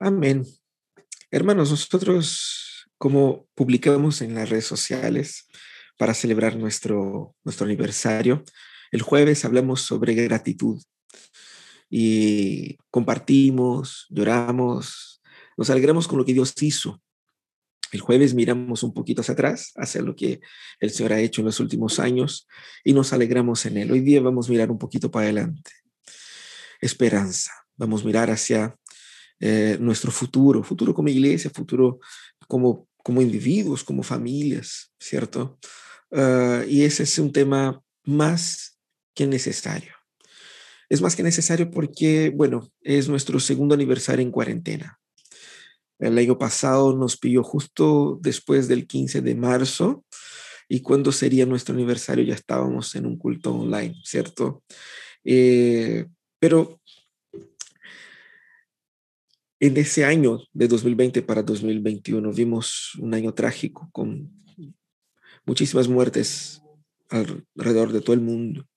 Amén. Hermanos, nosotros, como publicamos en las redes sociales para celebrar nuestro aniversario, el jueves hablamos sobre gratitud y compartimos, lloramos, nos alegramos con lo que Dios hizo. El jueves miramos un poquito hacia atrás, hacia lo que el Señor ha hecho en los últimos años y nos alegramos en Él. Hoy día vamos a mirar un poquito para adelante. Esperanza. Vamos a mirar hacia nuestro futuro como iglesia, futuro como individuos, como familias, ¿cierto? Y ese es un tema más que necesario. Es más que necesario porque, bueno, es nuestro segundo aniversario en cuarentena. El año pasado nos pilló justo después del 15 de marzo y cuando sería nuestro aniversario ya estábamos en un culto online, ¿cierto? Pero en ese año de 2020 para 2021 vimos un año trágico con muchísimas muertes alrededor de todo el mundo,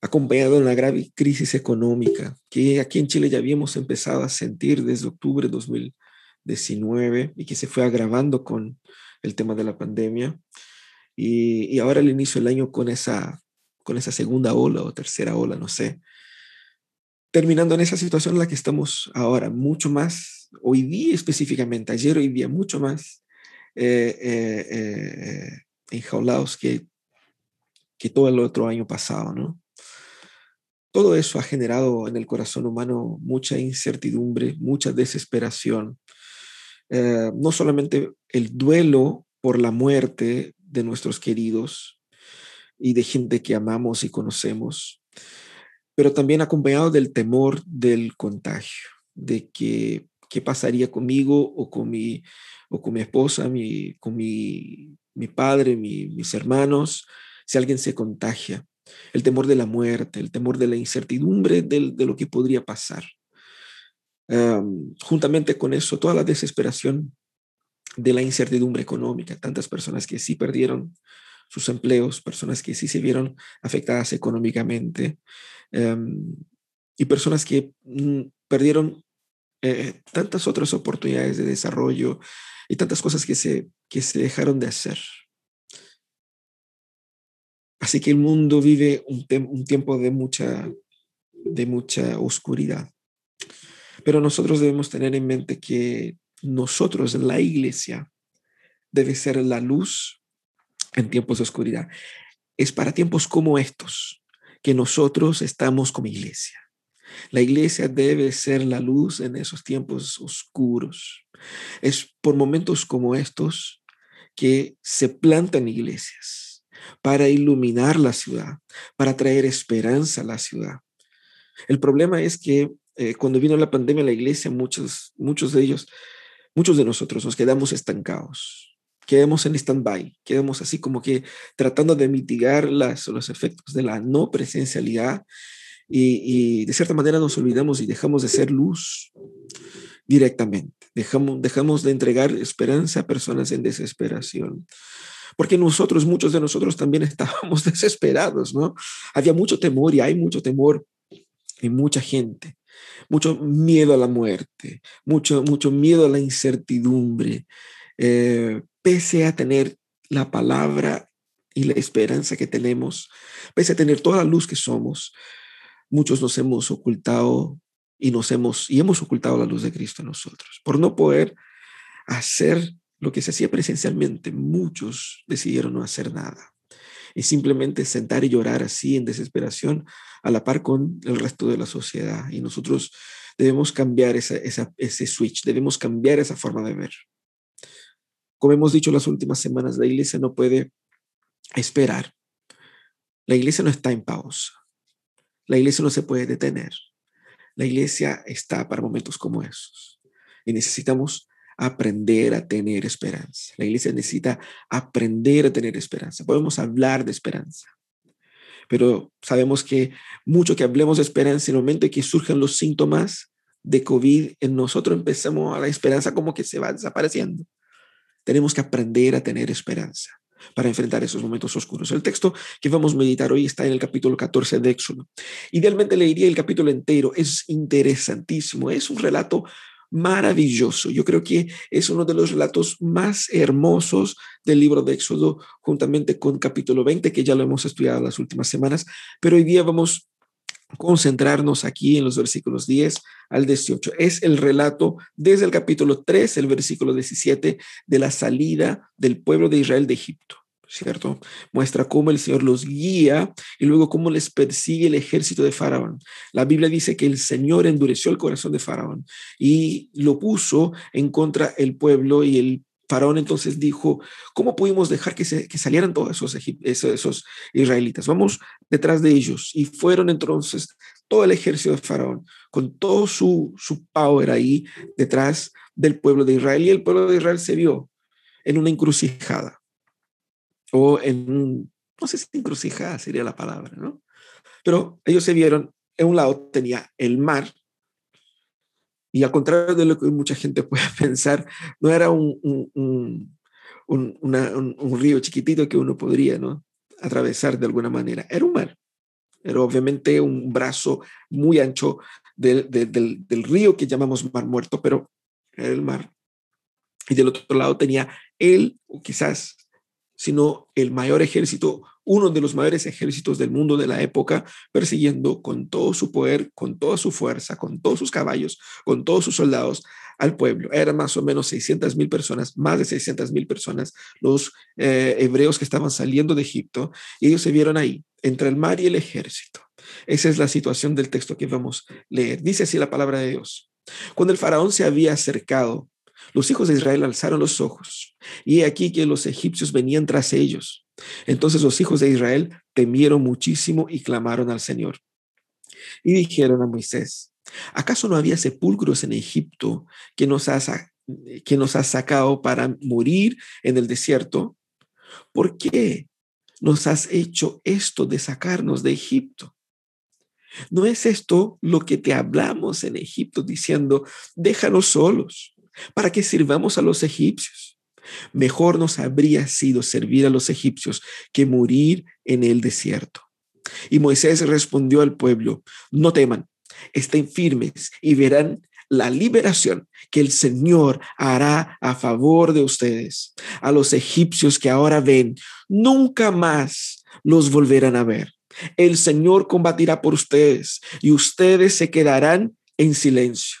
acompañado de una grave crisis económica que aquí en Chile ya habíamos empezado a sentir desde octubre de 2019 y que se fue agravando con el tema de la pandemia y ahora al inicio del año con esa segunda ola o tercera ola, no sé, terminando en esa situación en la que estamos ahora, mucho más, hoy día específicamente, ayer, hoy día, mucho más enjaulados que todo el otro año pasado, ¿no? Todo eso ha generado en el corazón humano mucha incertidumbre, mucha desesperación. No solamente el duelo por la muerte de nuestros queridos y de gente que amamos y conocemos, pero también acompañado del temor del contagio, de que qué pasaría conmigo o con mi esposa, mi padre, mis hermanos, si alguien se contagia. El temor de la muerte, el temor de la incertidumbre de lo que podría pasar. Juntamente con eso, toda la desesperación de la incertidumbre económica, tantas personas que sí perdieron sus empleos, personas que sí se vieron afectadas económicamente y personas que perdieron tantas otras oportunidades de desarrollo y tantas cosas que se dejaron de hacer. Así que el mundo vive un tiempo de mucha oscuridad. Pero nosotros debemos tener en mente que nosotros, la iglesia, debe ser la luz en tiempos de oscuridad. Es para tiempos como estos que nosotros estamos como iglesia. La iglesia debe ser la luz en esos tiempos oscuros. Es por momentos como estos que se plantan iglesias para iluminar la ciudad, para traer esperanza a la ciudad. El problema es que cuando vino la pandemia, la iglesia, muchos de nosotros nos quedamos estancados. Quedamos en stand-by, quedamos así como que tratando de mitigar los efectos de la no presencialidad y de cierta manera nos olvidamos y dejamos de ser luz directamente. Dejamos de entregar esperanza a personas en desesperación. Porque muchos de nosotros también estábamos desesperados, ¿no? Había mucho temor y hay mucho temor en mucha gente. Mucho miedo a la muerte, mucho miedo a la incertidumbre. Pese a tener la palabra y la esperanza que tenemos, pese a tener toda la luz que somos, muchos nos hemos ocultado y hemos ocultado la luz de Cristo en nosotros. Por no poder hacer lo que se hacía presencialmente, muchos decidieron no hacer nada y simplemente sentar y llorar así en desesperación a la par con el resto de la sociedad. Y nosotros debemos cambiar ese switch, debemos cambiar esa forma de ver. Como hemos dicho las últimas semanas, la iglesia no puede esperar. La iglesia no está en pausa. La iglesia no se puede detener. La iglesia está para momentos como esos. Y necesitamos aprender a tener esperanza. La iglesia necesita aprender a tener esperanza. Podemos hablar de esperanza. Pero sabemos que mucho que hablemos de esperanza, en el momento en que surjan los síntomas de COVID, en nosotros empezamos a la esperanza como que se va desapareciendo. Tenemos que aprender a tener esperanza para enfrentar esos momentos oscuros. El texto que vamos a meditar hoy está en el capítulo 14 de Éxodo. Idealmente leería el capítulo entero. Es interesantísimo. Es un relato maravilloso. Yo creo que es uno de los relatos más hermosos del libro de Éxodo, juntamente con capítulo 20, que ya lo hemos estudiado las últimas semanas, pero hoy día vamos a concentrarnos aquí en los versículos 10 al 18. Es el relato desde el capítulo 3, el versículo 17, de la salida del pueblo de Israel de Egipto, ¿cierto? Muestra cómo el Señor los guía y luego cómo les persigue el ejército de Faraón. La Biblia dice que el Señor endureció el corazón de Faraón y lo puso en contra del pueblo, y el Faraón entonces dijo: ¿cómo pudimos dejar que salieran todos esos israelitas? Vamos detrás de ellos. Y fueron entonces todo el ejército de Faraón, con todo su power ahí detrás del pueblo de Israel. Y el pueblo de Israel se vio en una encrucijada. O en, no sé si encrucijada sería la palabra, ¿no? Pero ellos se vieron, en un lado tenía el mar, y al contrario de lo que mucha gente puede pensar, no era un río chiquitito que uno podría, ¿no?, atravesar de alguna manera. Era un mar, era obviamente un brazo muy ancho del río que llamamos Mar Muerto, pero era el mar. Y del otro lado tenía él, o quizás, sino el mayor ejército, uno de los mayores ejércitos del mundo de la época, persiguiendo con todo su poder, con toda su fuerza, con todos sus caballos, con todos sus soldados al pueblo. Eran más o menos 600,000 personas, más de 600,000 personas, los hebreos que estaban saliendo de Egipto, y ellos se vieron ahí, entre el mar y el ejército. Esa es la situación del texto que vamos a leer. Dice así la palabra de Dios: cuando el faraón se había acercado, los hijos de Israel alzaron los ojos, y he aquí que los egipcios venían tras ellos. Entonces los hijos de Israel temieron muchísimo y clamaron al Señor. Y dijeron a Moisés: ¿acaso no había sepulcros en Egipto que nos has sacado para morir en el desierto? ¿Por qué nos has hecho esto de sacarnos de Egipto? ¿No es esto lo que te hablamos en Egipto, diciendo: déjanos solos, para que sirvamos a los egipcios? Mejor nos habría sido servir a los egipcios que morir en el desierto. Y Moisés respondió al pueblo: no teman, estén firmes y verán la liberación que el Señor hará a favor de ustedes. A los egipcios que ahora ven, nunca más los volverán a ver. El Señor combatirá por ustedes y ustedes se quedarán en silencio.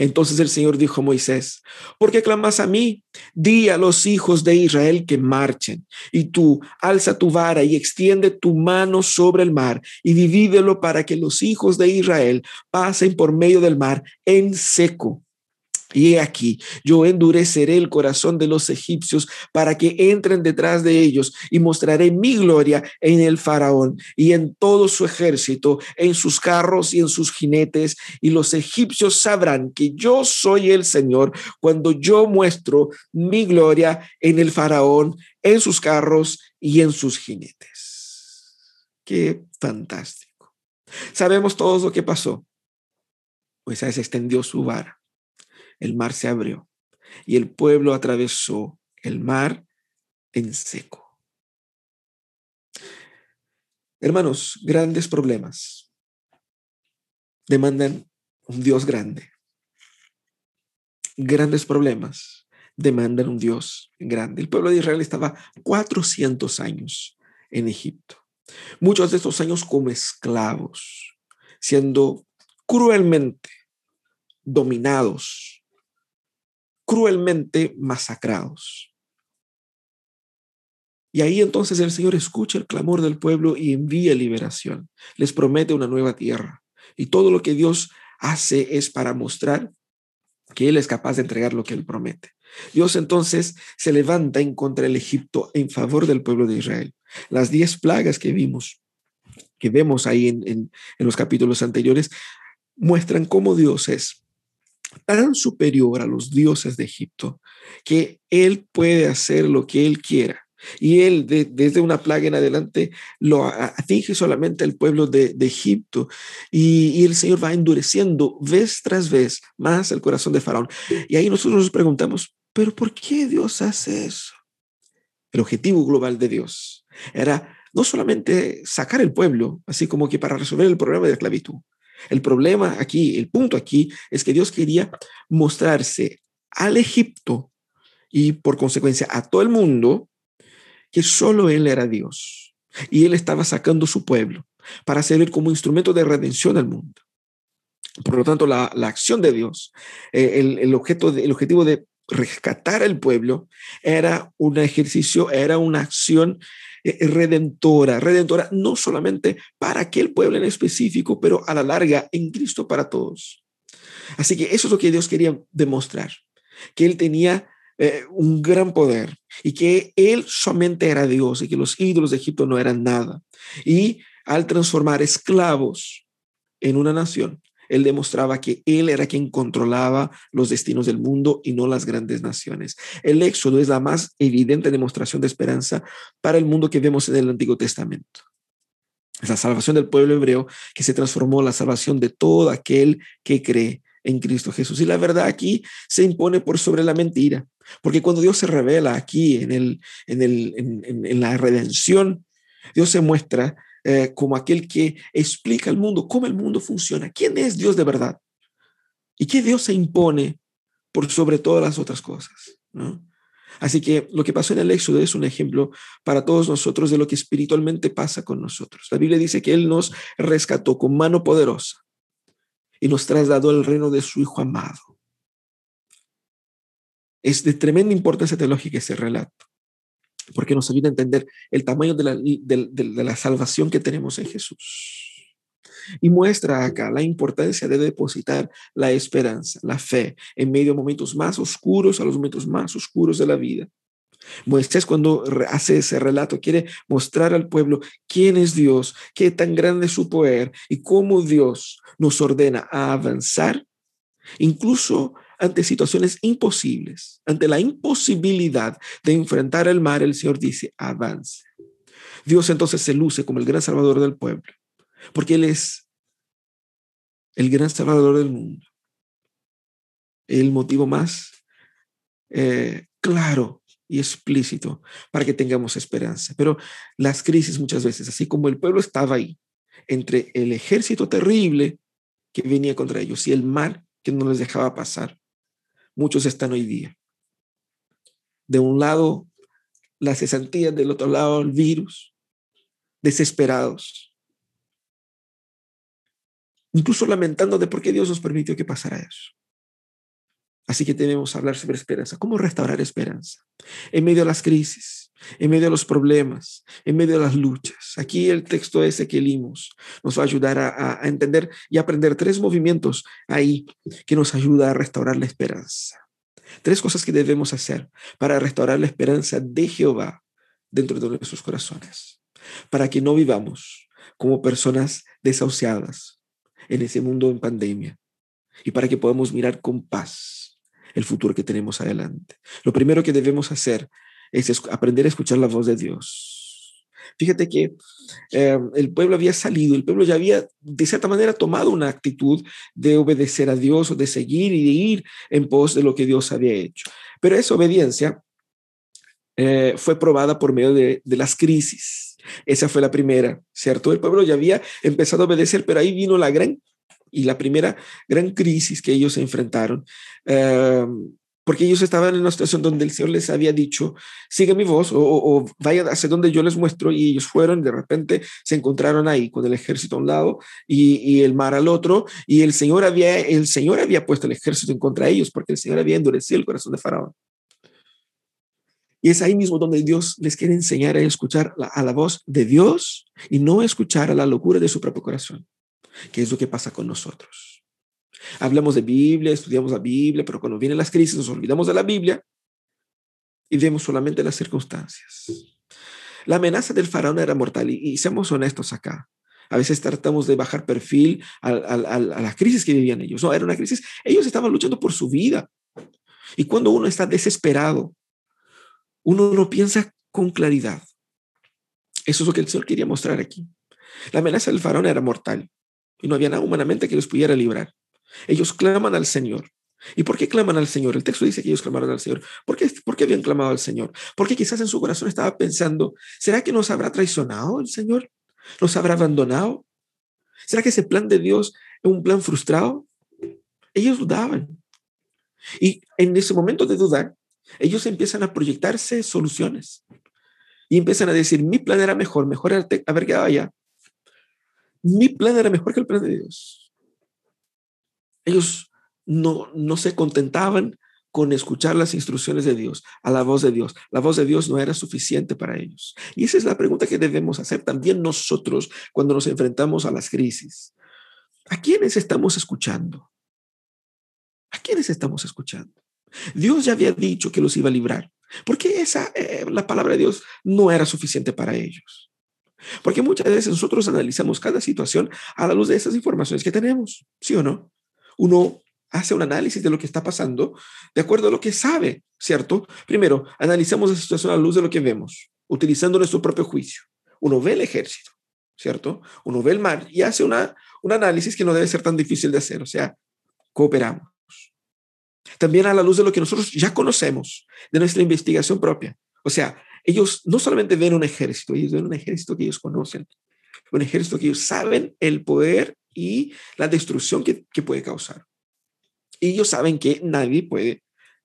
Entonces el Señor dijo a Moisés: ¿por qué clamas a mí? Di a los hijos de Israel que marchen, y tú alza tu vara y extiende tu mano sobre el mar y divídelo, para que los hijos de Israel pasen por medio del mar en seco. Y he aquí, yo endureceré el corazón de los egipcios para que entren detrás de ellos, y mostraré mi gloria en el faraón y en todo su ejército, en sus carros y en sus jinetes. Y los egipcios sabrán que yo soy el Señor cuando yo muestro mi gloria en el faraón, en sus carros y en sus jinetes. Qué fantástico. Sabemos todos lo que pasó. Moisés extendió su vara. El mar se abrió y el pueblo atravesó el mar en seco. Hermanos, grandes problemas demandan un Dios grande. Grandes problemas demandan un Dios grande. El pueblo de Israel estaba 400 años en Egipto. Muchos de estos años como esclavos, siendo cruelmente dominados, cruelmente masacrados. Y ahí entonces el Señor escucha el clamor del pueblo y envía liberación. Les promete una nueva tierra. Y todo lo que Dios hace es para mostrar que Él es capaz de entregar lo que Él promete. Dios entonces se levanta en contra del Egipto en favor del pueblo de Israel. Las 10 plagas que vemos ahí en los capítulos anteriores, muestran cómo Dios es tan superior a los dioses de Egipto que Él puede hacer lo que Él quiera. Y Él desde una plaga en adelante lo atinge solamente al pueblo de Egipto, y el Señor va endureciendo vez tras vez más el corazón de Faraón. Y ahí nosotros nos preguntamos, ¿pero por qué Dios hace eso? El objetivo global de Dios era no solamente sacar el pueblo, así como que para resolver el problema de esclavitud, El problema aquí, el punto aquí, es que Dios quería mostrarse al Egipto y por consecuencia a todo el mundo que solo Él era Dios y Él estaba sacando su pueblo para servir como instrumento de redención al mundo. Por lo tanto, la acción de Dios, el objetivo de rescatar al pueblo era un ejercicio, era una acción redentora, no solamente para aquel pueblo en específico, pero a la larga en Cristo para todos. Así que eso es lo que Dios quería demostrar, que Él tenía un gran poder y que Él solamente era Dios y que los ídolos de Egipto no eran nada. Y al transformar esclavos en una nación, Él demostraba que Él era quien controlaba los destinos del mundo y no las grandes naciones. El Éxodo es la más evidente demostración de esperanza para el mundo que vemos en el Antiguo Testamento. Es la salvación del pueblo hebreo que se transformó en la salvación de todo aquel que cree en Cristo Jesús. Y la verdad aquí se impone por sobre la mentira, porque cuando Dios se revela aquí en la redención, Dios se muestra como aquel que explica al mundo cómo el mundo funciona, quién es Dios de verdad y qué Dios se impone por sobre todas las otras cosas, ¿no? Así que lo que pasó en el Éxodo es un ejemplo para todos nosotros de lo que espiritualmente pasa con nosotros. La Biblia dice que Él nos rescató con mano poderosa y nos trasladó al reino de su Hijo amado. Es de tremenda importancia teológica ese relato, porque nos ayuda a entender el tamaño de la salvación que tenemos en Jesús. Y muestra acá la importancia de depositar la esperanza, la fe, en medio de momentos más oscuros, a los momentos más oscuros de la vida. Moisés, cuando hace ese relato, quiere mostrar al pueblo quién es Dios, qué tan grande es su poder y cómo Dios nos ordena a avanzar, incluso ante situaciones imposibles, ante la imposibilidad de enfrentar el mar. El Señor dice, avance. Dios entonces se luce como el gran salvador del pueblo, porque Él es el gran salvador del mundo. El motivo más claro y explícito para que tengamos esperanza. Pero las crisis muchas veces, así como el pueblo estaba ahí, entre el ejército terrible que venía contra ellos y el mar que no les dejaba pasar, muchos están hoy día. De un lado, la cesantía, del otro lado, el virus, desesperados. Incluso lamentando de por qué Dios nos permitió que pasara eso. Así que tenemos que hablar sobre esperanza. ¿Cómo restaurar esperanza? En medio de las crisis, en medio de los problemas, en medio de las luchas. Aquí el texto ese que leímos nos va a ayudar a entender y aprender tres movimientos ahí que nos ayuda a restaurar la esperanza. Tres cosas que debemos hacer para restaurar la esperanza de Jehová dentro de nuestros corazones, para que no vivamos como personas desahuciadas en ese mundo en pandemia y para que podamos mirar con paz el futuro que tenemos adelante. Lo primero que debemos hacer es aprender a escuchar la voz de Dios. Fíjate que el pueblo había salido, el pueblo ya había de cierta manera tomado una actitud de obedecer a Dios o de seguir y de ir en pos de lo que Dios había hecho. Pero esa obediencia fue probada por medio de las crisis. Esa fue la primera, ¿cierto? El pueblo ya había empezado a obedecer, pero ahí vino la primera gran crisis que ellos enfrentaron. Porque ellos estaban en una situación donde el Señor les había dicho, sigue mi voz o vayan hacia donde yo les muestro, y ellos fueron. De repente se encontraron ahí con el ejército a un lado y el mar al otro, y el Señor había puesto el ejército en contra de ellos porque el Señor había endurecido el corazón de Faraón. Y es ahí mismo donde Dios les quiere enseñar a escuchar a la voz de Dios y no escuchar a la locura de su propio corazón, que es lo que pasa con nosotros. Hablamos de Biblia, estudiamos la Biblia, pero cuando vienen las crisis nos olvidamos de la Biblia y vemos solamente las circunstancias. La amenaza del faraón era mortal y seamos honestos acá. A veces tratamos de bajar perfil a las crisis que vivían ellos. No, era una crisis. Ellos estaban luchando por su vida. Y cuando uno está desesperado, uno no piensa con claridad. Eso es lo que el Señor quería mostrar aquí. La amenaza del faraón era mortal y no había nada humanamente que los pudiera librar. Ellos claman al Señor. ¿Y por qué claman al Señor? El texto dice que ellos clamaron al Señor. ¿Por qué habían clamado al Señor? Porque quizás en su corazón estaba pensando, ¿será que nos habrá traicionado el Señor? ¿Nos habrá abandonado? ¿Será que ese plan de Dios un plan frustrado, ellos dudaban. Y en ese momento de dudar, ellos empiezan a proyectarse soluciones. Y empiezan a decir, mi plan era mejor haber quedado allá. Mi plan era mejor que el plan de Dios. Ellos no se contentaban con escuchar las instrucciones de Dios, a la voz de Dios. La voz de Dios no era suficiente para ellos. Y esa es la pregunta que debemos hacer también nosotros cuando nos enfrentamos a las crisis. ¿A quiénes estamos escuchando? ¿A quiénes estamos escuchando? Dios ya había dicho que los iba a librar. ¿Por qué la palabra de Dios no era suficiente para ellos? Porque muchas veces nosotros analizamos cada situación a la luz de esas informaciones que tenemos, ¿sí o no? Uno hace un análisis de lo que está pasando de acuerdo a lo que sabe, ¿cierto? Primero, analizamos la situación a la luz de lo que vemos, utilizando nuestro propio juicio. Uno ve el ejército, ¿cierto? Uno ve el mar y hace un análisis que no debe ser tan difícil de hacer, o sea, cooperamos. También a la luz de lo que nosotros ya conocemos, de nuestra investigación propia. O sea, ellos no solamente ven un ejército, ellos ven un ejército que ellos conocen, un ejército que ellos saben el poder y la destrucción que puede causar. Y ellos saben que nadie puede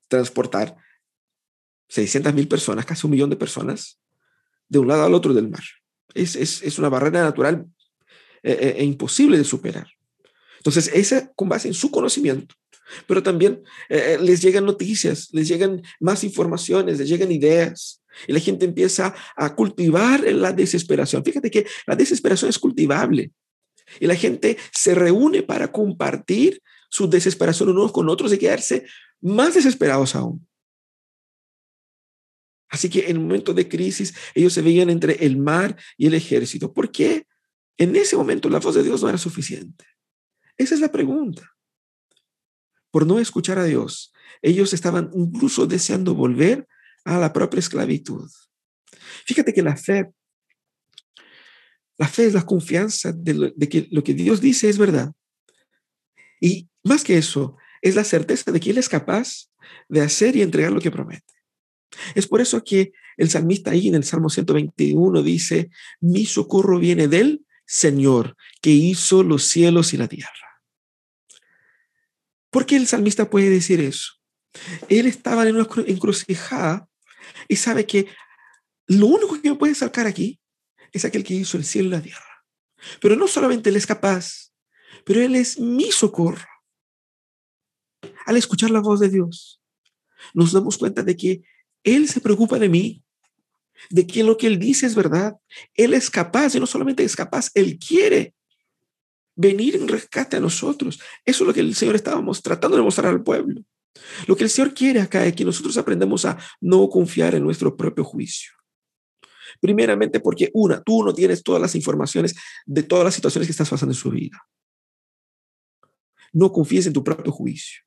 transportar 600,000 personas, casi 1,000,000 de personas, de un lado al otro del mar. Es una barrera natural imposible de superar. Entonces, esa, con base en su conocimiento, pero también les llegan noticias, les llegan más informaciones, les llegan ideas y la gente empieza a cultivar la desesperación. Fíjate que la desesperación es cultivable y la gente se reúne para compartir su desesperación unos con otros y quedarse más desesperados aún. Así que en un momento de crisis ellos se veían entre el mar y el ejército. ¿Por qué en ese momento la voz de Dios no era suficiente? Esa es la pregunta. Por no escuchar a Dios, ellos estaban incluso deseando volver a la propia esclavitud. Fíjate que la fe es la confianza de que lo que Dios dice es verdad. Y más que eso, es la certeza de que Él es capaz de hacer y entregar lo que promete. Es por eso que el salmista ahí en el Salmo 121 dice, mi socorro viene del Señor que hizo los cielos y la tierra. ¿Por qué el salmista puede decir eso? Él estaba en una encrucijada y sabe que lo único que me puede sacar aquí es aquel que hizo el cielo y la tierra. Pero no solamente Él es capaz, pero Él es mi socorro. Al escuchar la voz de Dios, nos damos cuenta de que Él se preocupa de mí, de que lo que Él dice es verdad. Él es capaz y no solamente es capaz, Él quiere venir en rescate a nosotros. Eso es lo que el Señor estábamos tratando de mostrar al pueblo. Lo que el Señor quiere acá es que nosotros aprendamos a no confiar en nuestro propio juicio. Primeramente porque tú no tienes todas las informaciones de todas las situaciones que estás pasando en su vida. No confíes en tu propio juicio.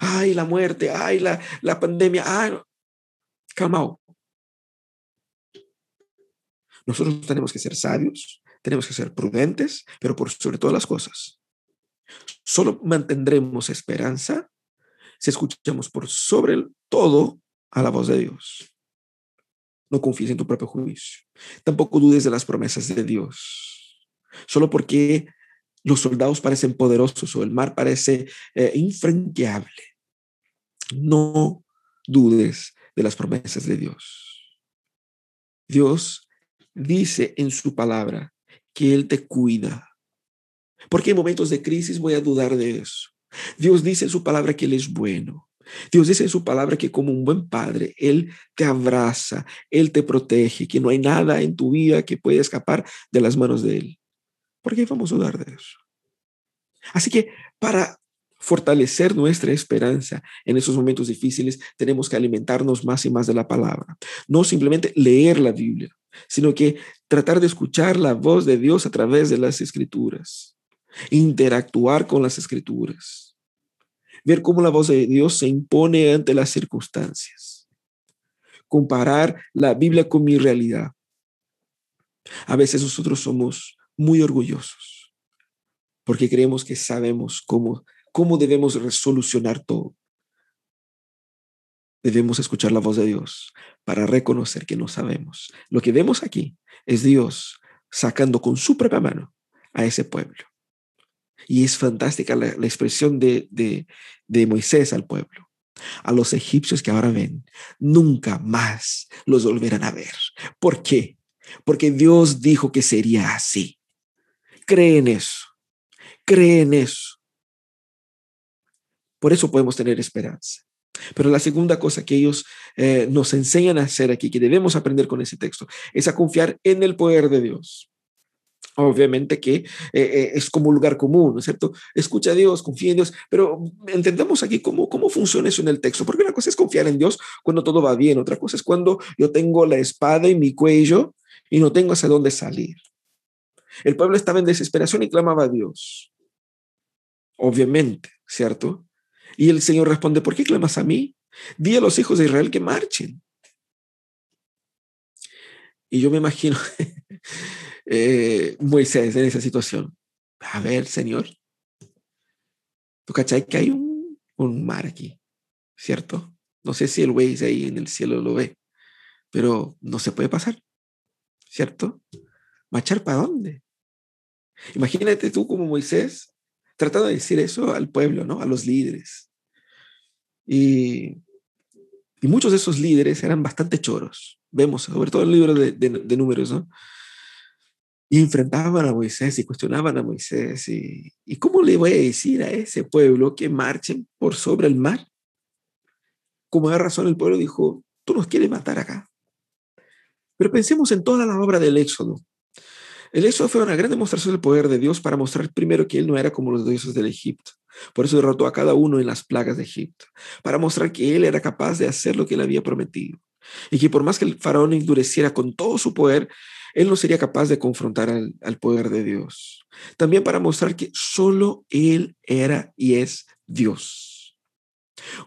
Ay, la muerte, ay, la pandemia, ay, calma. Nosotros tenemos que ser sabios. Tenemos que ser prudentes, pero por sobre todas las cosas. Solo mantendremos esperanza si escuchamos por sobre todo a la voz de Dios. No confíes en tu propio juicio. Tampoco dudes de las promesas de Dios. Solo porque los soldados parecen poderosos o el mar parece infranqueable. No dudes de las promesas de Dios. Dios dice en su palabra que Él te cuida. Porque en momentos de crisis voy a dudar de eso. Dios dice en su palabra que Él es bueno. Dios dice en su palabra que como un buen padre, Él te abraza, Él te protege, que no hay nada en tu vida que pueda escapar de las manos de Él. ¿Por qué vamos a dudar de eso? Así que para fortalecer nuestra esperanza en esos momentos difíciles, tenemos que alimentarnos más y más de la palabra. No simplemente leer la Biblia, sino que tratar de escuchar la voz de Dios a través de las Escrituras, interactuar con las Escrituras, ver cómo la voz de Dios se impone ante las circunstancias, comparar la Biblia con mi realidad. A veces nosotros somos muy orgullosos porque creemos que sabemos cómo debemos resolucionar todo. Debemos escuchar la voz de Dios para reconocer que no sabemos. Lo que vemos aquí es Dios sacando con su propia mano a ese pueblo. Y es fantástica la expresión de Moisés al pueblo. A los egipcios que ahora ven, nunca más los volverán a ver. ¿Por qué? Porque Dios dijo que sería así. Cree en eso. Cree en eso. Por eso podemos tener esperanza. Pero la segunda cosa que ellos nos enseñan a hacer aquí, que debemos aprender con ese texto, es a confiar en el poder de Dios. Obviamente que es como lugar común, ¿no es cierto? Escucha a Dios, confía en Dios, pero entendamos aquí cómo funciona eso en el texto, porque una cosa es confiar en Dios cuando todo va bien, otra cosa es cuando yo tengo la espada en mi cuello y no tengo hacia dónde salir. El pueblo estaba en desesperación y clamaba a Dios, obviamente, ¿cierto? Y el Señor responde, ¿por qué clamas a mí? Di a los hijos de Israel que marchen. Y yo me imagino Moisés en esa situación. A ver, Señor, tú cachai que hay un mar aquí, ¿cierto? No sé si el güey ahí en el cielo lo ve, pero no se puede pasar, ¿cierto? ¿Marchar para dónde? Imagínate tú como Moisés tratando de decir eso al pueblo, ¿no? A los líderes. Y muchos de esos líderes eran bastante choros. Vemos, sobre todo en el libro de Números, ¿no? Y enfrentaban a Moisés y cuestionaban a Moisés. ¿Y cómo le voy a decir a ese pueblo que marchen por sobre el mar? Como da razón, el pueblo dijo, tú nos quieres matar acá. Pero pensemos en toda la obra del Éxodo. El Éxodo fue una gran demostración del poder de Dios para mostrar primero que él no era como los dioses del Egipto. Por eso derrotó a cada uno en las plagas de Egipto, para mostrar que él era capaz de hacer lo que él había prometido. Y que por más que el faraón endureciera con todo su poder, él no sería capaz de confrontar al poder de Dios. También para mostrar que solo él era y es Dios.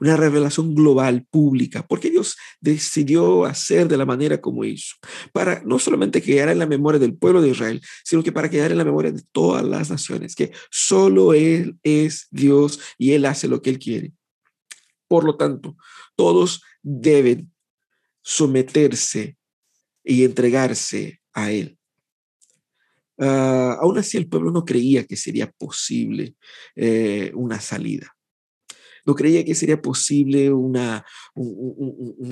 Una revelación global, pública, porque Dios decidió hacer de la manera como hizo, para no solamente quedar en la memoria del pueblo de Israel, sino que para quedar en la memoria de todas las naciones, que solo él es Dios y él hace lo que él quiere. Por lo tanto, todos deben someterse y entregarse a él. Aún así, el pueblo no creía que sería posible una salida. No creía que sería posible un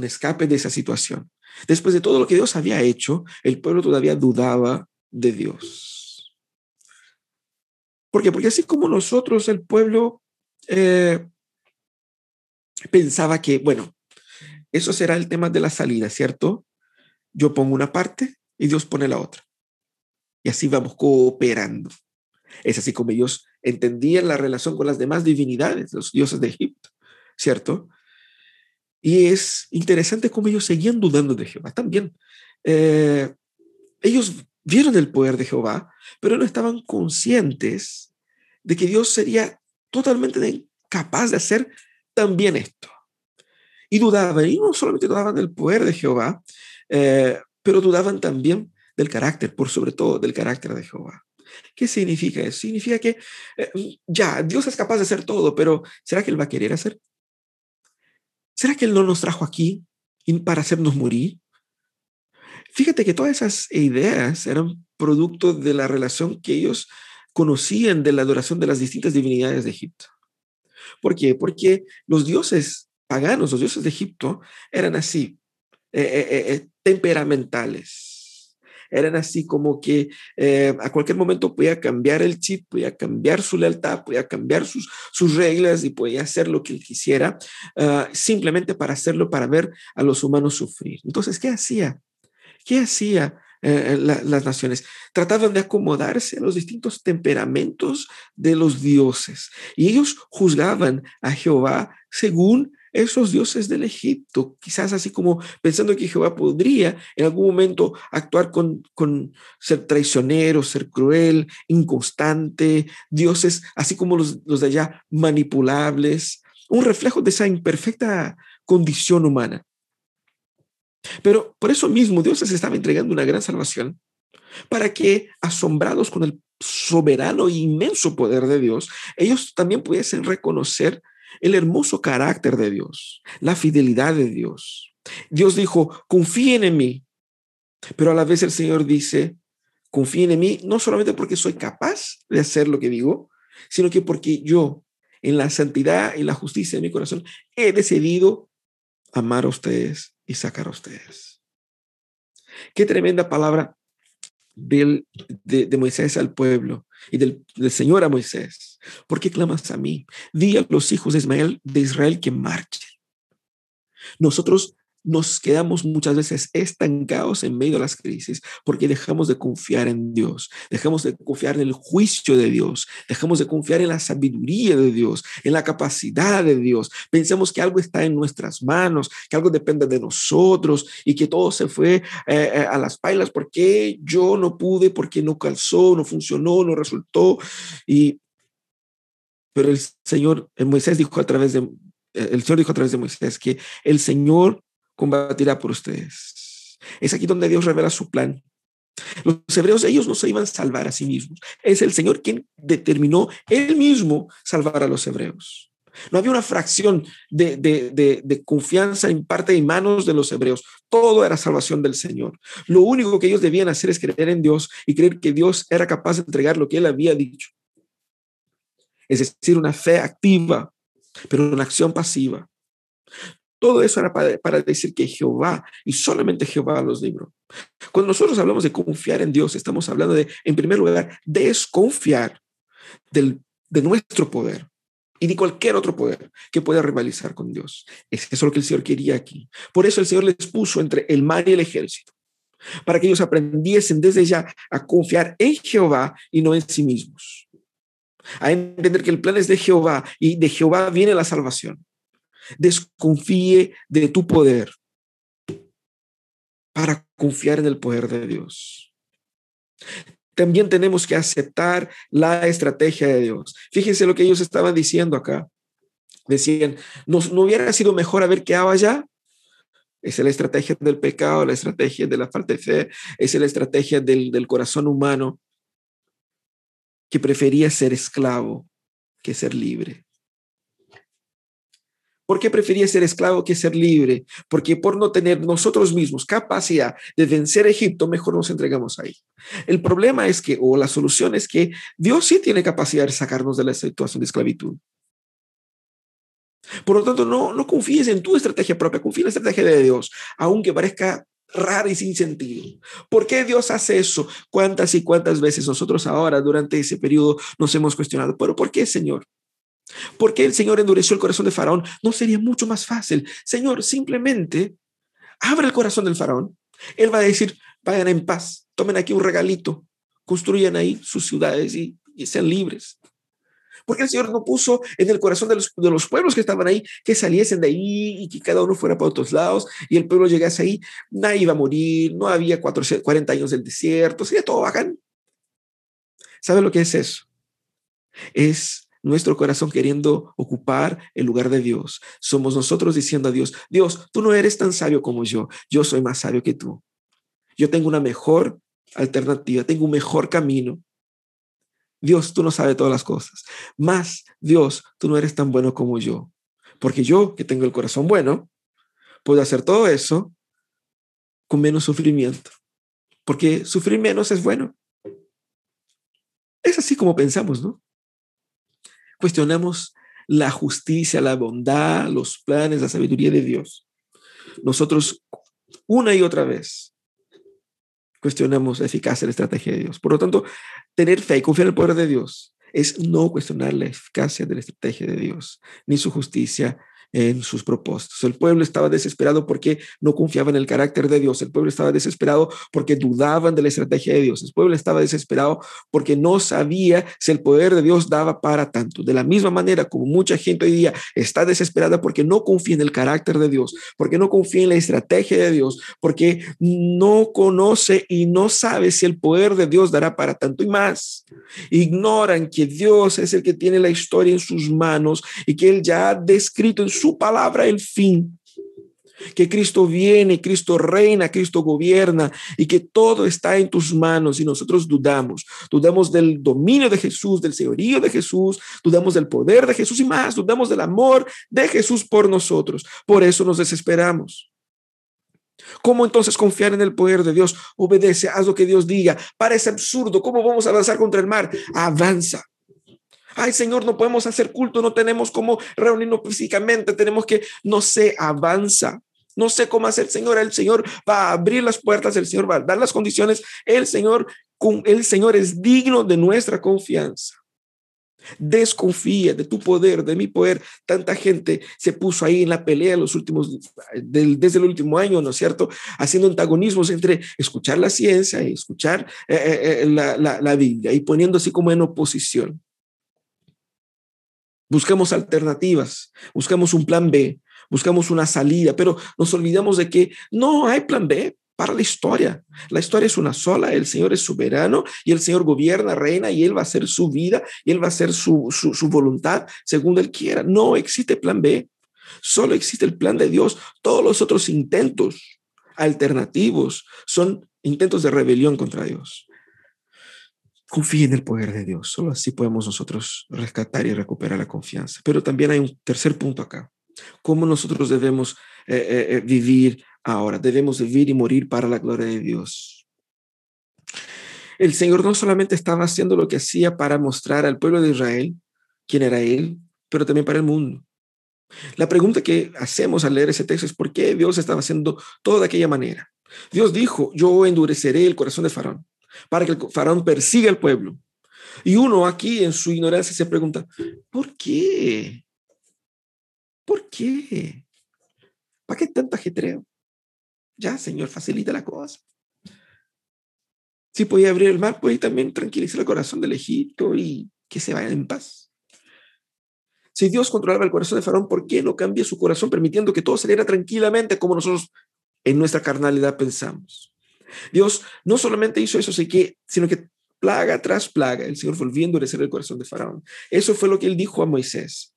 escape de esa situación. Después de todo lo que Dios había hecho, el pueblo todavía dudaba de Dios. ¿Por qué? Porque así como nosotros, el pueblo pensaba que, bueno, eso será el tema de la salida, ¿cierto? Yo pongo una parte y Dios pone la otra. Y así vamos cooperando. Es así como ellos entendían la relación con las demás divinidades, los dioses de Egipto, ¿cierto? Y es interesante cómo ellos seguían dudando de Jehová también. Ellos vieron el poder de Jehová, pero no estaban conscientes de que Dios sería totalmente capaz de hacer también esto. Y dudaban, y no solamente dudaban del poder de Jehová, pero dudaban también del carácter, por sobre todo del carácter de Jehová. ¿Qué significa eso? Significa que ya, Dios es capaz de hacer todo, pero ¿será que él va a querer hacer? ¿Será que él no nos trajo aquí para hacernos morir? Fíjate que todas esas ideas eran producto de la relación que ellos conocían de la adoración de las distintas divinidades de Egipto. ¿Por qué? Porque los dioses paganos, los dioses de Egipto, eran así, temperamentales. Eran así como que a cualquier momento podía cambiar el chip, podía cambiar su lealtad, podía cambiar sus reglas y podía hacer lo que él quisiera, simplemente para hacerlo, para ver a los humanos sufrir. Entonces, ¿qué hacía? ¿Qué hacía las naciones? Trataban de acomodarse a los distintos temperamentos de los dioses. Y ellos juzgaban a Jehová según esos dioses del Egipto, quizás así como pensando que Jehová podría en algún momento actuar con ser traicionero, ser cruel, inconstante, dioses así como los de allá manipulables, un reflejo de esa imperfecta condición humana. Pero por eso mismo Dios les estaba entregando una gran salvación para que, asombrados con el soberano e inmenso poder de Dios, ellos también pudiesen reconocer el hermoso carácter de Dios, la fidelidad de Dios. Dios dijo, confíen en mí. Pero a la vez el Señor dice, confíen en mí, no solamente porque soy capaz de hacer lo que digo, sino que porque yo, en la santidad y la justicia de mi corazón, he decidido amar a ustedes y sacar a ustedes. Qué tremenda palabra de Moisés al pueblo y del Señor a Moisés. ¿Por qué clamas a mí? Di a los hijos de Israel que marchen. Nosotros nos quedamos muchas veces estancados en medio de las crisis porque dejamos de confiar en Dios, dejamos de confiar en el juicio de Dios, dejamos de confiar en la sabiduría de Dios, en la capacidad de Dios. Pensamos que algo está en nuestras manos, que algo depende de nosotros y que todo se fue a las pailas porque yo no pude, porque no calzó, no funcionó, no resultó. Pero el Señor dijo a través de Moisés que el Señor combatirá por ustedes. Es aquí donde Dios revela su plan. Los hebreos, ellos no se iban a salvar a sí mismos. Es el Señor quien determinó él mismo salvar a los hebreos. No había una fracción de confianza en parte y manos de los hebreos. Todo era salvación del Señor. Lo único que ellos debían hacer es creer en Dios y creer que Dios era capaz de entregar lo que él había dicho. Es decir, una fe activa, pero una acción pasiva. Todo eso era para decir que Jehová y solamente Jehová los libró. Cuando nosotros hablamos de confiar en Dios, estamos hablando de, en primer lugar, desconfiar de nuestro poder y de cualquier otro poder que pueda rivalizar con Dios. Es eso lo que el Señor quería aquí. Por eso el Señor les puso entre el mar y el ejército, para que ellos aprendiesen desde ya a confiar en Jehová y no en sí mismos. A entender que el plan es de Jehová y de Jehová viene la salvación. Desconfíe de tu poder para confiar en el poder de Dios. También tenemos que aceptar la estrategia de Dios. Fíjense lo que ellos estaban diciendo acá. Decían, ¿no hubiera sido mejor haber quedado allá? Esa es la estrategia del pecado, la estrategia de la falta de fe, esa es la estrategia del corazón humano que prefería ser esclavo que ser libre. ¿Por qué prefería ser esclavo que ser libre? Porque por no tener nosotros mismos capacidad de vencer a Egipto, mejor nos entregamos ahí. El problema es que, o la solución es que Dios sí tiene capacidad de sacarnos de la situación de esclavitud. Por lo tanto, no confíes en tu estrategia propia, confía en la estrategia de Dios, aunque parezca rara y sin sentido. ¿Por qué Dios hace eso? ¿Cuántas y cuántas veces nosotros ahora, durante ese periodo, nos hemos cuestionado? ¿Pero por qué, Señor? ¿Por qué el Señor endureció el corazón de Faraón? ¿No sería mucho más fácil? Señor, simplemente abre el corazón del Faraón. Él va a decir, vayan en paz, tomen aquí un regalito, construyan ahí sus ciudades y sean libres. ¿Por qué el Señor no puso en el corazón de los pueblos que estaban ahí que saliesen de ahí y que cada uno fuera para otros lados y el pueblo llegase ahí? Nadie iba a morir, no había 40 años del desierto, sería todo bacán. ¿Saben lo que es eso? Es nuestro corazón queriendo ocupar el lugar de Dios. Somos nosotros diciendo a Dios, Dios, tú no eres tan sabio como yo soy más sabio que tú. Yo tengo una mejor alternativa, tengo un mejor camino. Dios, tú no sabes todas las cosas. Más, Dios, tú no eres tan bueno como yo. Porque yo, que tengo el corazón bueno, puedo hacer todo eso con menos sufrimiento. Porque sufrir menos es bueno. Es así como pensamos, ¿no? Cuestionamos la justicia, la bondad, los planes, la sabiduría de Dios. Nosotros una y otra vez cuestionamos la eficacia de la estrategia de Dios. Por lo tanto, tener fe y confiar en el poder de Dios es no cuestionar la eficacia de la estrategia de Dios, ni su justicia en sus propósitos. El pueblo estaba desesperado porque no confiaba en el carácter de Dios. El pueblo estaba desesperado porque dudaban de la estrategia de Dios. El pueblo estaba desesperado porque no sabía si el poder de Dios daba para tanto. De la misma manera como mucha gente hoy día está desesperada porque no confía en el carácter de Dios, porque no confía en la estrategia de Dios, porque no conoce y no sabe si el poder de Dios dará para tanto y más. Ignoran que Dios es el que tiene la historia en sus manos y que él ya ha descrito en su palabra el fin, que Cristo viene, Cristo reina, Cristo gobierna y que todo está en tus manos. Y nosotros dudamos del dominio de Jesús, del señorío de Jesús, dudamos del poder de Jesús y más, dudamos del amor de Jesús por nosotros. Por eso nos desesperamos. ¿Cómo entonces confiar en el poder de Dios? Obedece, haz lo que Dios diga. Parece absurdo. ¿Cómo vamos a avanzar contra el mar? Avanza. ay Señor, no podemos hacer culto, no tenemos cómo reunirnos físicamente, tenemos que, no se avanza. No sé cómo hacer, Señor. El Señor va a abrir las puertas, el Señor va a dar las condiciones. El Señor es digno de nuestra confianza. Desconfía de tu poder, de mi poder. Tanta gente se puso ahí en la pelea en los últimos, desde el último año, ¿no es cierto? Haciendo antagonismos entre escuchar la ciencia y escuchar la Biblia y poniéndose como en oposición. Buscamos alternativas, buscamos un plan B. Buscamos una salida, pero nos olvidamos de que no hay plan B para la historia. La historia es una sola, el Señor es soberano y el Señor gobierna, reina, y Él va a hacer su vida y Él va a hacer su voluntad según Él quiera. No existe plan B, solo existe el plan de Dios. Todos los otros intentos alternativos son intentos de rebelión contra Dios. Confía en el poder de Dios, solo así podemos nosotros rescatar y recuperar la confianza. Pero también hay un tercer punto acá. ¿Cómo nosotros debemos vivir ahora? Debemos vivir y morir para la gloria de Dios. El Señor no solamente estaba haciendo lo que hacía para mostrar al pueblo de Israel quién era Él, pero también para el mundo. La pregunta que hacemos al leer ese texto es ¿por qué Dios estaba haciendo todo de aquella manera? Dios dijo, yo endureceré el corazón de Faraón para que el Faraón persiga al pueblo. Y uno aquí en su ignorancia se pregunta, ¿por qué? ¿Por qué? ¿Para qué tanto ajetreo? Ya, Señor, facilita la cosa. Si podía abrir el mar, podía también tranquilizar el corazón del Egipto y que se vayan en paz. Si Dios controlaba el corazón de Faraón, ¿por qué no cambia su corazón permitiendo que todo saliera tranquilamente como nosotros en nuestra carnalidad pensamos? Dios no solamente hizo eso, sino que plaga tras plaga, el Señor volvió a endurecer el corazón de Faraón. Eso fue lo que Él dijo a Moisés.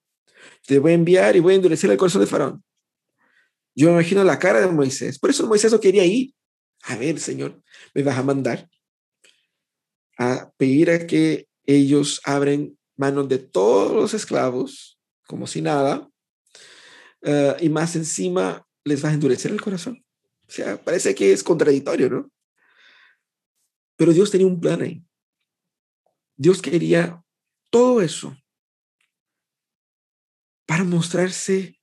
Te voy a enviar y voy a endurecer el corazón de Faraón. Yo me imagino la cara de Moisés. Por eso Moisés no quería ir. A ver, Señor, me vas a mandar a pedir a que ellos abren manos de todos los esclavos, como si nada, y más encima les vas a endurecer el corazón. O sea, parece que es contradictorio, ¿no? Pero Dios tenía un plan ahí. Dios quería todo eso para mostrarse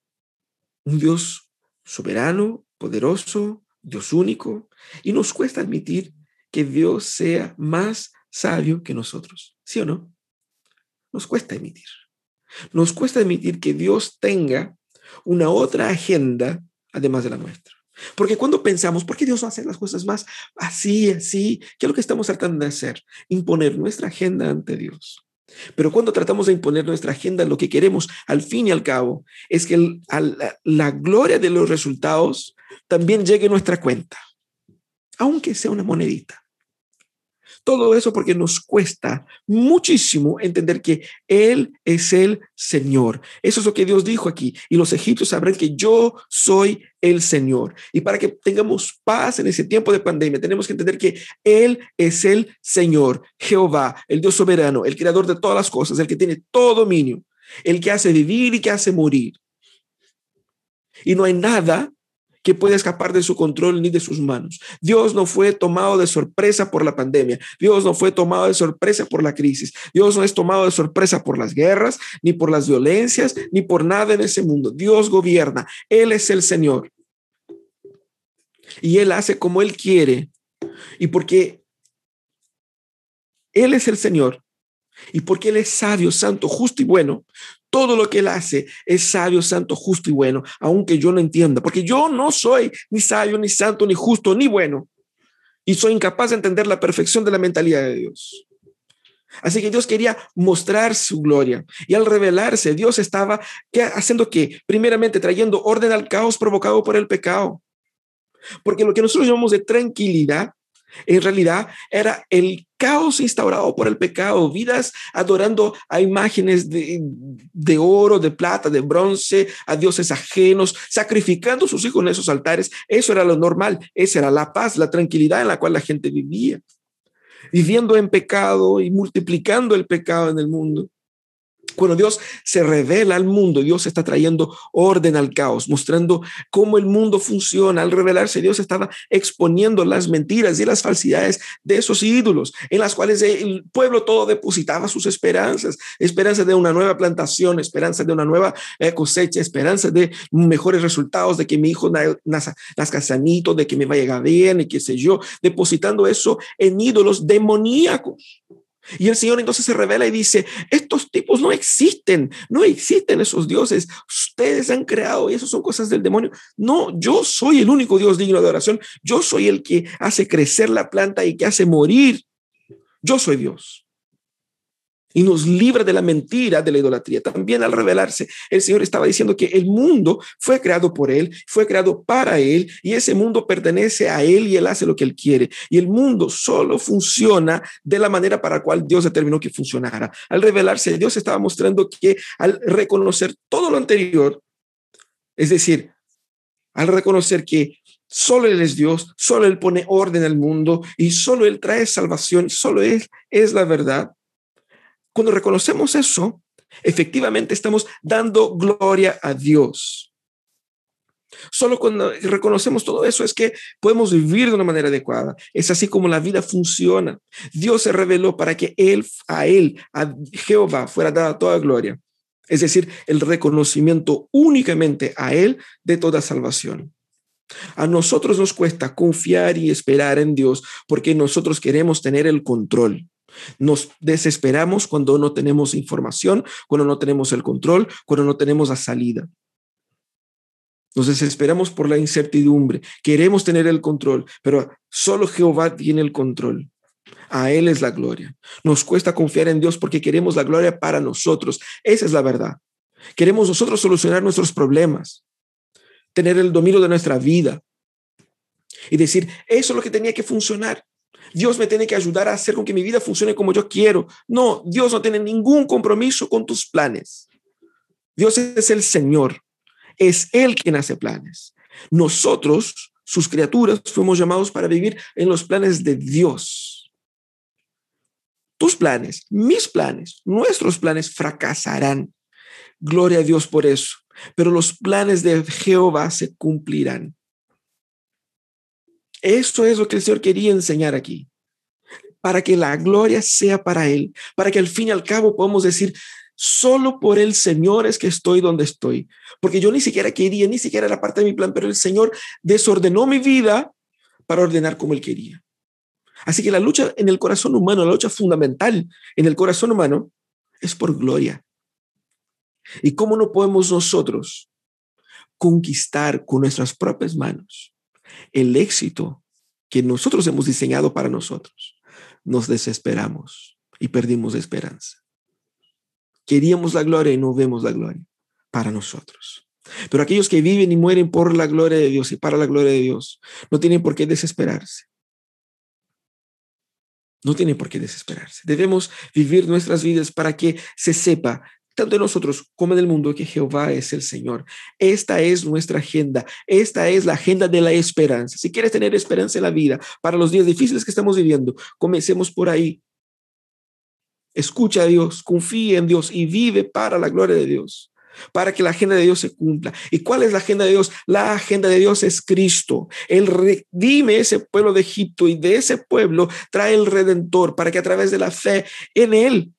un Dios soberano, poderoso, Dios único. Y nos cuesta admitir que Dios sea más sabio que nosotros. ¿Sí o no? Nos cuesta admitir. Nos cuesta admitir que Dios tenga una otra agenda además de la nuestra. Porque cuando pensamos, ¿por qué Dios va a hacer las cosas más así? ¿Qué es lo que estamos tratando de hacer? Imponer nuestra agenda ante Dios. Pero cuando tratamos de imponer nuestra agenda, lo que queremos al fin y al cabo es que la gloria de los resultados también llegue a nuestra cuenta, aunque sea una monedita. Todo eso porque nos cuesta muchísimo entender que Él es el Señor. Eso es lo que Dios dijo aquí. Y los egipcios sabrán que yo soy el Señor. Y para que tengamos paz en ese tiempo de pandemia, tenemos que entender que Él es el Señor, Jehová, el Dios soberano, el creador de todas las cosas, el que tiene todo dominio, el que hace vivir y que hace morir. Y no hay nada que puede escapar de su control ni de sus manos. Dios no fue tomado de sorpresa por la pandemia. Dios no fue tomado de sorpresa por la crisis. Dios no es tomado de sorpresa por las guerras, ni por las violencias, ni por nada en ese mundo. Dios gobierna. Él es el Señor. Y Él hace como Él quiere. Y porque Él es el Señor, y porque Él es sabio, santo, justo y bueno, todo lo que Él hace es sabio, santo, justo y bueno, aunque yo no entienda, porque yo no soy ni sabio, ni santo, ni justo, ni bueno. Y soy incapaz de entender la perfección de la mentalidad de Dios. Así que Dios quería mostrar su gloria. Y al revelarse, Dios estaba haciendo que, primeramente, trayendo orden al caos provocado por el pecado. Porque lo que nosotros llamamos de tranquilidad, en realidad era el caos instaurado por el pecado, vidas adorando a imágenes de oro, de plata, de bronce, a dioses ajenos, sacrificando sus hijos en esos altares. Eso era lo normal, esa era la paz, la tranquilidad en la cual la gente vivía, viviendo en pecado y multiplicando el pecado en el mundo. Cuando Dios se revela al mundo, Dios está trayendo orden al caos, mostrando cómo el mundo funciona. Al revelarse, Dios estaba exponiendo las mentiras y las falsidades de esos ídolos en las cuales el pueblo todo depositaba sus esperanzas, esperanza de una nueva plantación, esperanza de una nueva cosecha, esperanza de mejores resultados, de que mi hijo nazca sanito, de que me vaya bien y qué sé yo, depositando eso en ídolos demoníacos. Y el Señor entonces se revela y dice: estos tipos no existen esos dioses, ustedes han creado y eso son cosas del demonio. No, yo soy el único Dios digno de adoración, yo soy el que hace crecer la planta y que hace morir, yo soy Dios. Y nos libra de la mentira, de la idolatría. También al revelarse, el Señor estaba diciendo que el mundo fue creado por Él, fue creado para Él, y ese mundo pertenece a Él y Él hace lo que Él quiere. Y el mundo solo funciona de la manera para la cual Dios determinó que funcionara. Al revelarse, Dios estaba mostrando que al reconocer todo lo anterior, es decir, al reconocer que solo Él es Dios, solo Él pone orden al mundo y solo Él trae salvación, solo Él es la verdad. Cuando reconocemos eso, efectivamente estamos dando gloria a Dios. Solo cuando reconocemos todo eso es que podemos vivir de una manera adecuada. Es así como la vida funciona. Dios se reveló para que a Jehová, fuera dada toda gloria. Es decir, el reconocimiento únicamente a Él de toda salvación. A nosotros nos cuesta confiar y esperar en Dios porque nosotros queremos tener el control. Nos desesperamos cuando no tenemos información, cuando no tenemos el control, cuando no tenemos la salida. Nos desesperamos por la incertidumbre. Queremos tener el control, pero solo Jehová tiene el control. A Él es la gloria. Nos cuesta confiar en Dios porque queremos la gloria para nosotros. Esa es la verdad. Queremos nosotros solucionar nuestros problemas, tener el dominio de nuestra vida y decir, eso es lo que tenía que funcionar. Dios me tiene que ayudar a hacer con que mi vida funcione como yo quiero. No, Dios no tiene ningún compromiso con tus planes. Dios es el Señor. Es Él quien hace planes. Nosotros, sus criaturas, fuimos llamados para vivir en los planes de Dios. Tus planes, mis planes, nuestros planes fracasarán. Gloria a Dios por eso. Pero los planes de Jehová se cumplirán. Eso es lo que el Señor quería enseñar aquí, para que la gloria sea para Él, para que al fin y al cabo podamos decir, solo por el Señor es que estoy donde estoy, porque yo ni siquiera quería, ni siquiera era parte de mi plan, pero el Señor desordenó mi vida para ordenar como Él quería. Así que la lucha en el corazón humano, la lucha fundamental en el corazón humano es por gloria. ¿Y cómo no podemos nosotros conquistar con nuestras propias manos el éxito que nosotros hemos diseñado para nosotros? Nos desesperamos y perdimos esperanza. Queríamos la gloria y no vemos la gloria para nosotros. Pero aquellos que viven y mueren por la gloria de Dios y para la gloria de Dios no tienen por qué desesperarse. No tienen por qué desesperarse. Debemos vivir nuestras vidas para que se sepa, tanto de nosotros como del mundo, que Jehová es el Señor. Esta es nuestra agenda. Esta es la agenda de la esperanza. Si quieres tener esperanza en la vida para los días difíciles que estamos viviendo, comencemos por ahí. Escucha a Dios, confía en Dios y vive para la gloria de Dios, para que la agenda de Dios se cumpla. ¿Y cuál es la agenda de Dios? La agenda de Dios es Cristo. Él redime ese pueblo de Egipto y de ese pueblo trae el Redentor para que a través de la fe en Él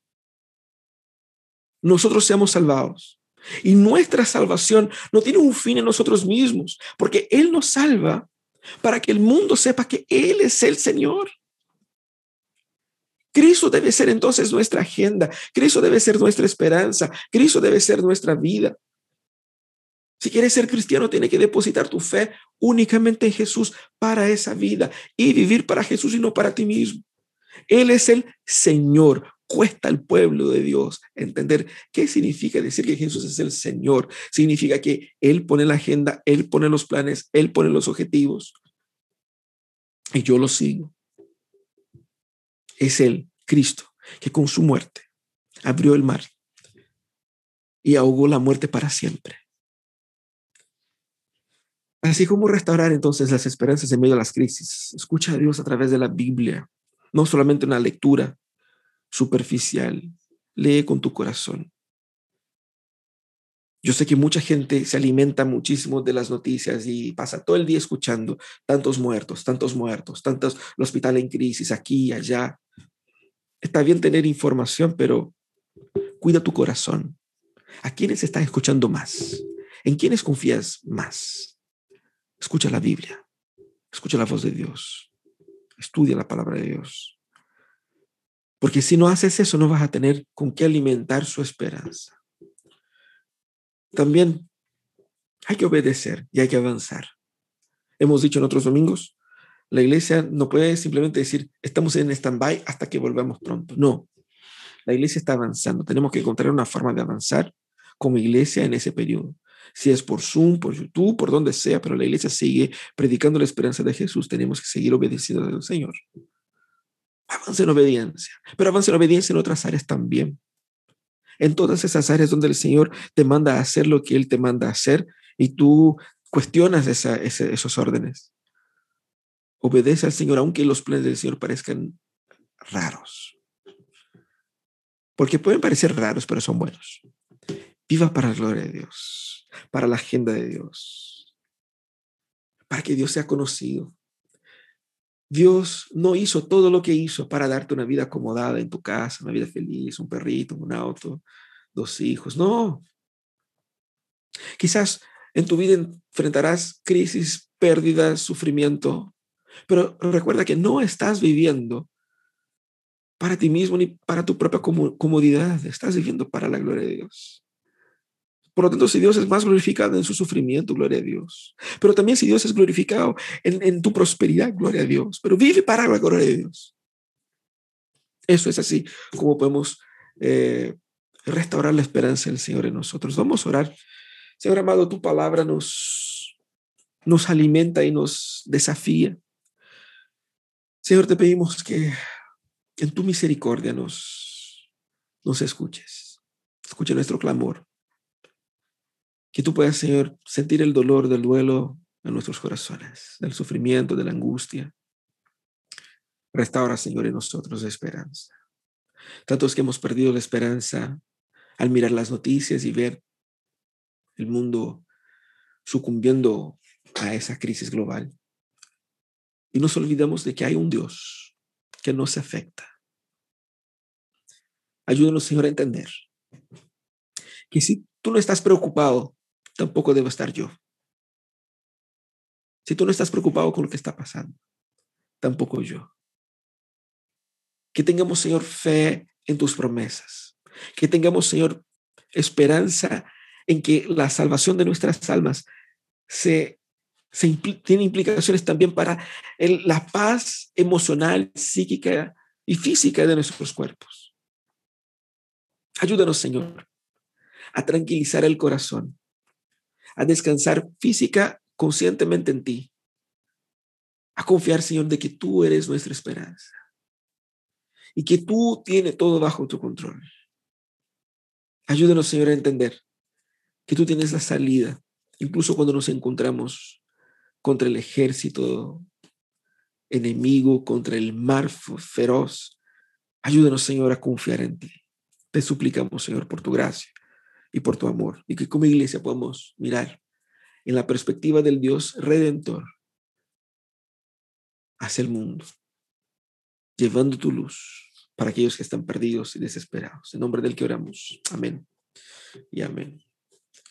nosotros seamos salvados. Y nuestra salvación no tiene un fin en nosotros mismos, porque Él nos salva para que el mundo sepa que Él es el Señor. Cristo debe ser entonces nuestra agenda. Cristo debe ser nuestra esperanza. Cristo debe ser nuestra vida. Si quieres ser cristiano, tienes que depositar tu fe únicamente en Jesús para esa vida y vivir para Jesús y no para ti mismo. Él es el Señor. Cuesta al pueblo de Dios entender qué significa decir que Jesús es el Señor. Significa que Él pone la agenda, Él pone los planes, Él pone los objetivos y yo los sigo. Es Él, Cristo, que con su muerte abrió el mar y ahogó la muerte para siempre. Así como restaurar entonces las esperanzas en medio de las crisis. Escucha a Dios a través de la Biblia, no solamente una lectura superficial. Lee con tu corazón. Yo sé que mucha gente se alimenta muchísimo de las noticias y pasa todo el día escuchando tantos muertos, tantos, el hospital en crisis, aquí y allá. Está bien tener información, pero cuida tu corazón. ¿A quiénes estás escuchando más? ¿En quiénes confías más? Escucha la Biblia. Escucha la voz de Dios. Estudia la palabra de Dios. Porque si no haces eso, no vas a tener con qué alimentar su esperanza. También hay que obedecer y hay que avanzar. Hemos dicho en otros domingos, la iglesia no puede simplemente decir, estamos en stand-by hasta que volvamos pronto. No, la iglesia está avanzando. Tenemos que encontrar una forma de avanzar como iglesia en ese periodo. Si es por Zoom, por YouTube, por donde sea, pero la iglesia sigue predicando la esperanza de Jesús. Tenemos que seguir obedeciendo al Señor. Avance en obediencia, pero avance en obediencia en otras áreas también. En todas esas áreas donde el Señor te manda a hacer lo que Él te manda a hacer y tú cuestionas esos órdenes. Obedece al Señor, aunque los planes del Señor parezcan raros. Porque pueden parecer raros, pero son buenos. Viva para la gloria de Dios, para la agenda de Dios, para que Dios sea conocido. Dios no hizo todo lo que hizo para darte una vida acomodada en tu casa, una vida feliz, un perrito, un auto, 2 hijos. No. Quizás en tu vida enfrentarás crisis, pérdidas, sufrimiento, pero recuerda que no estás viviendo para ti mismo ni para tu propia comodidad. Estás viviendo para la gloria de Dios. Por lo tanto, si Dios es más glorificado en su sufrimiento, gloria a Dios. Pero también si Dios es glorificado en tu prosperidad, gloria a Dios. Pero vive para la gloria de Dios. Eso es así como podemos restaurar la esperanza del Señor en nosotros. Vamos a orar. Señor amado, tu palabra nos alimenta y nos desafía. Señor, te pedimos que en tu misericordia nos escuches. Escuche nuestro clamor. Que tú puedas, Señor, sentir el dolor del duelo en nuestros corazones, del sufrimiento, de la angustia. Restaura, Señor, en nosotros la esperanza. Tantos que hemos perdido la esperanza al mirar las noticias y ver el mundo sucumbiendo a esa crisis global. Y nos olvidamos de que hay un Dios que nos afecta. Ayúdanos, Señor, a entender que si tú no estás preocupado, tampoco debo estar yo. Si tú no estás preocupado con lo que está pasando, tampoco yo. Que tengamos, Señor, fe en tus promesas. Que tengamos, Señor, esperanza en que la salvación de nuestras almas tiene implicaciones también para la paz emocional, psíquica y física de nuestros cuerpos. Ayúdanos, Señor, a tranquilizar el corazón, a descansar física conscientemente en ti, a confiar, Señor, de que tú eres nuestra esperanza y que tú tienes todo bajo tu control. Ayúdanos, Señor, a entender que tú tienes la salida, incluso cuando nos encontramos contra el ejército enemigo, contra el mar feroz. Ayúdanos, Señor, a confiar en ti. Te suplicamos, Señor, por tu gracia y por tu amor, y que como iglesia podamos mirar en la perspectiva del Dios Redentor hacia el mundo, llevando tu luz para aquellos que están perdidos y desesperados. En nombre del que oramos. Amén y amén.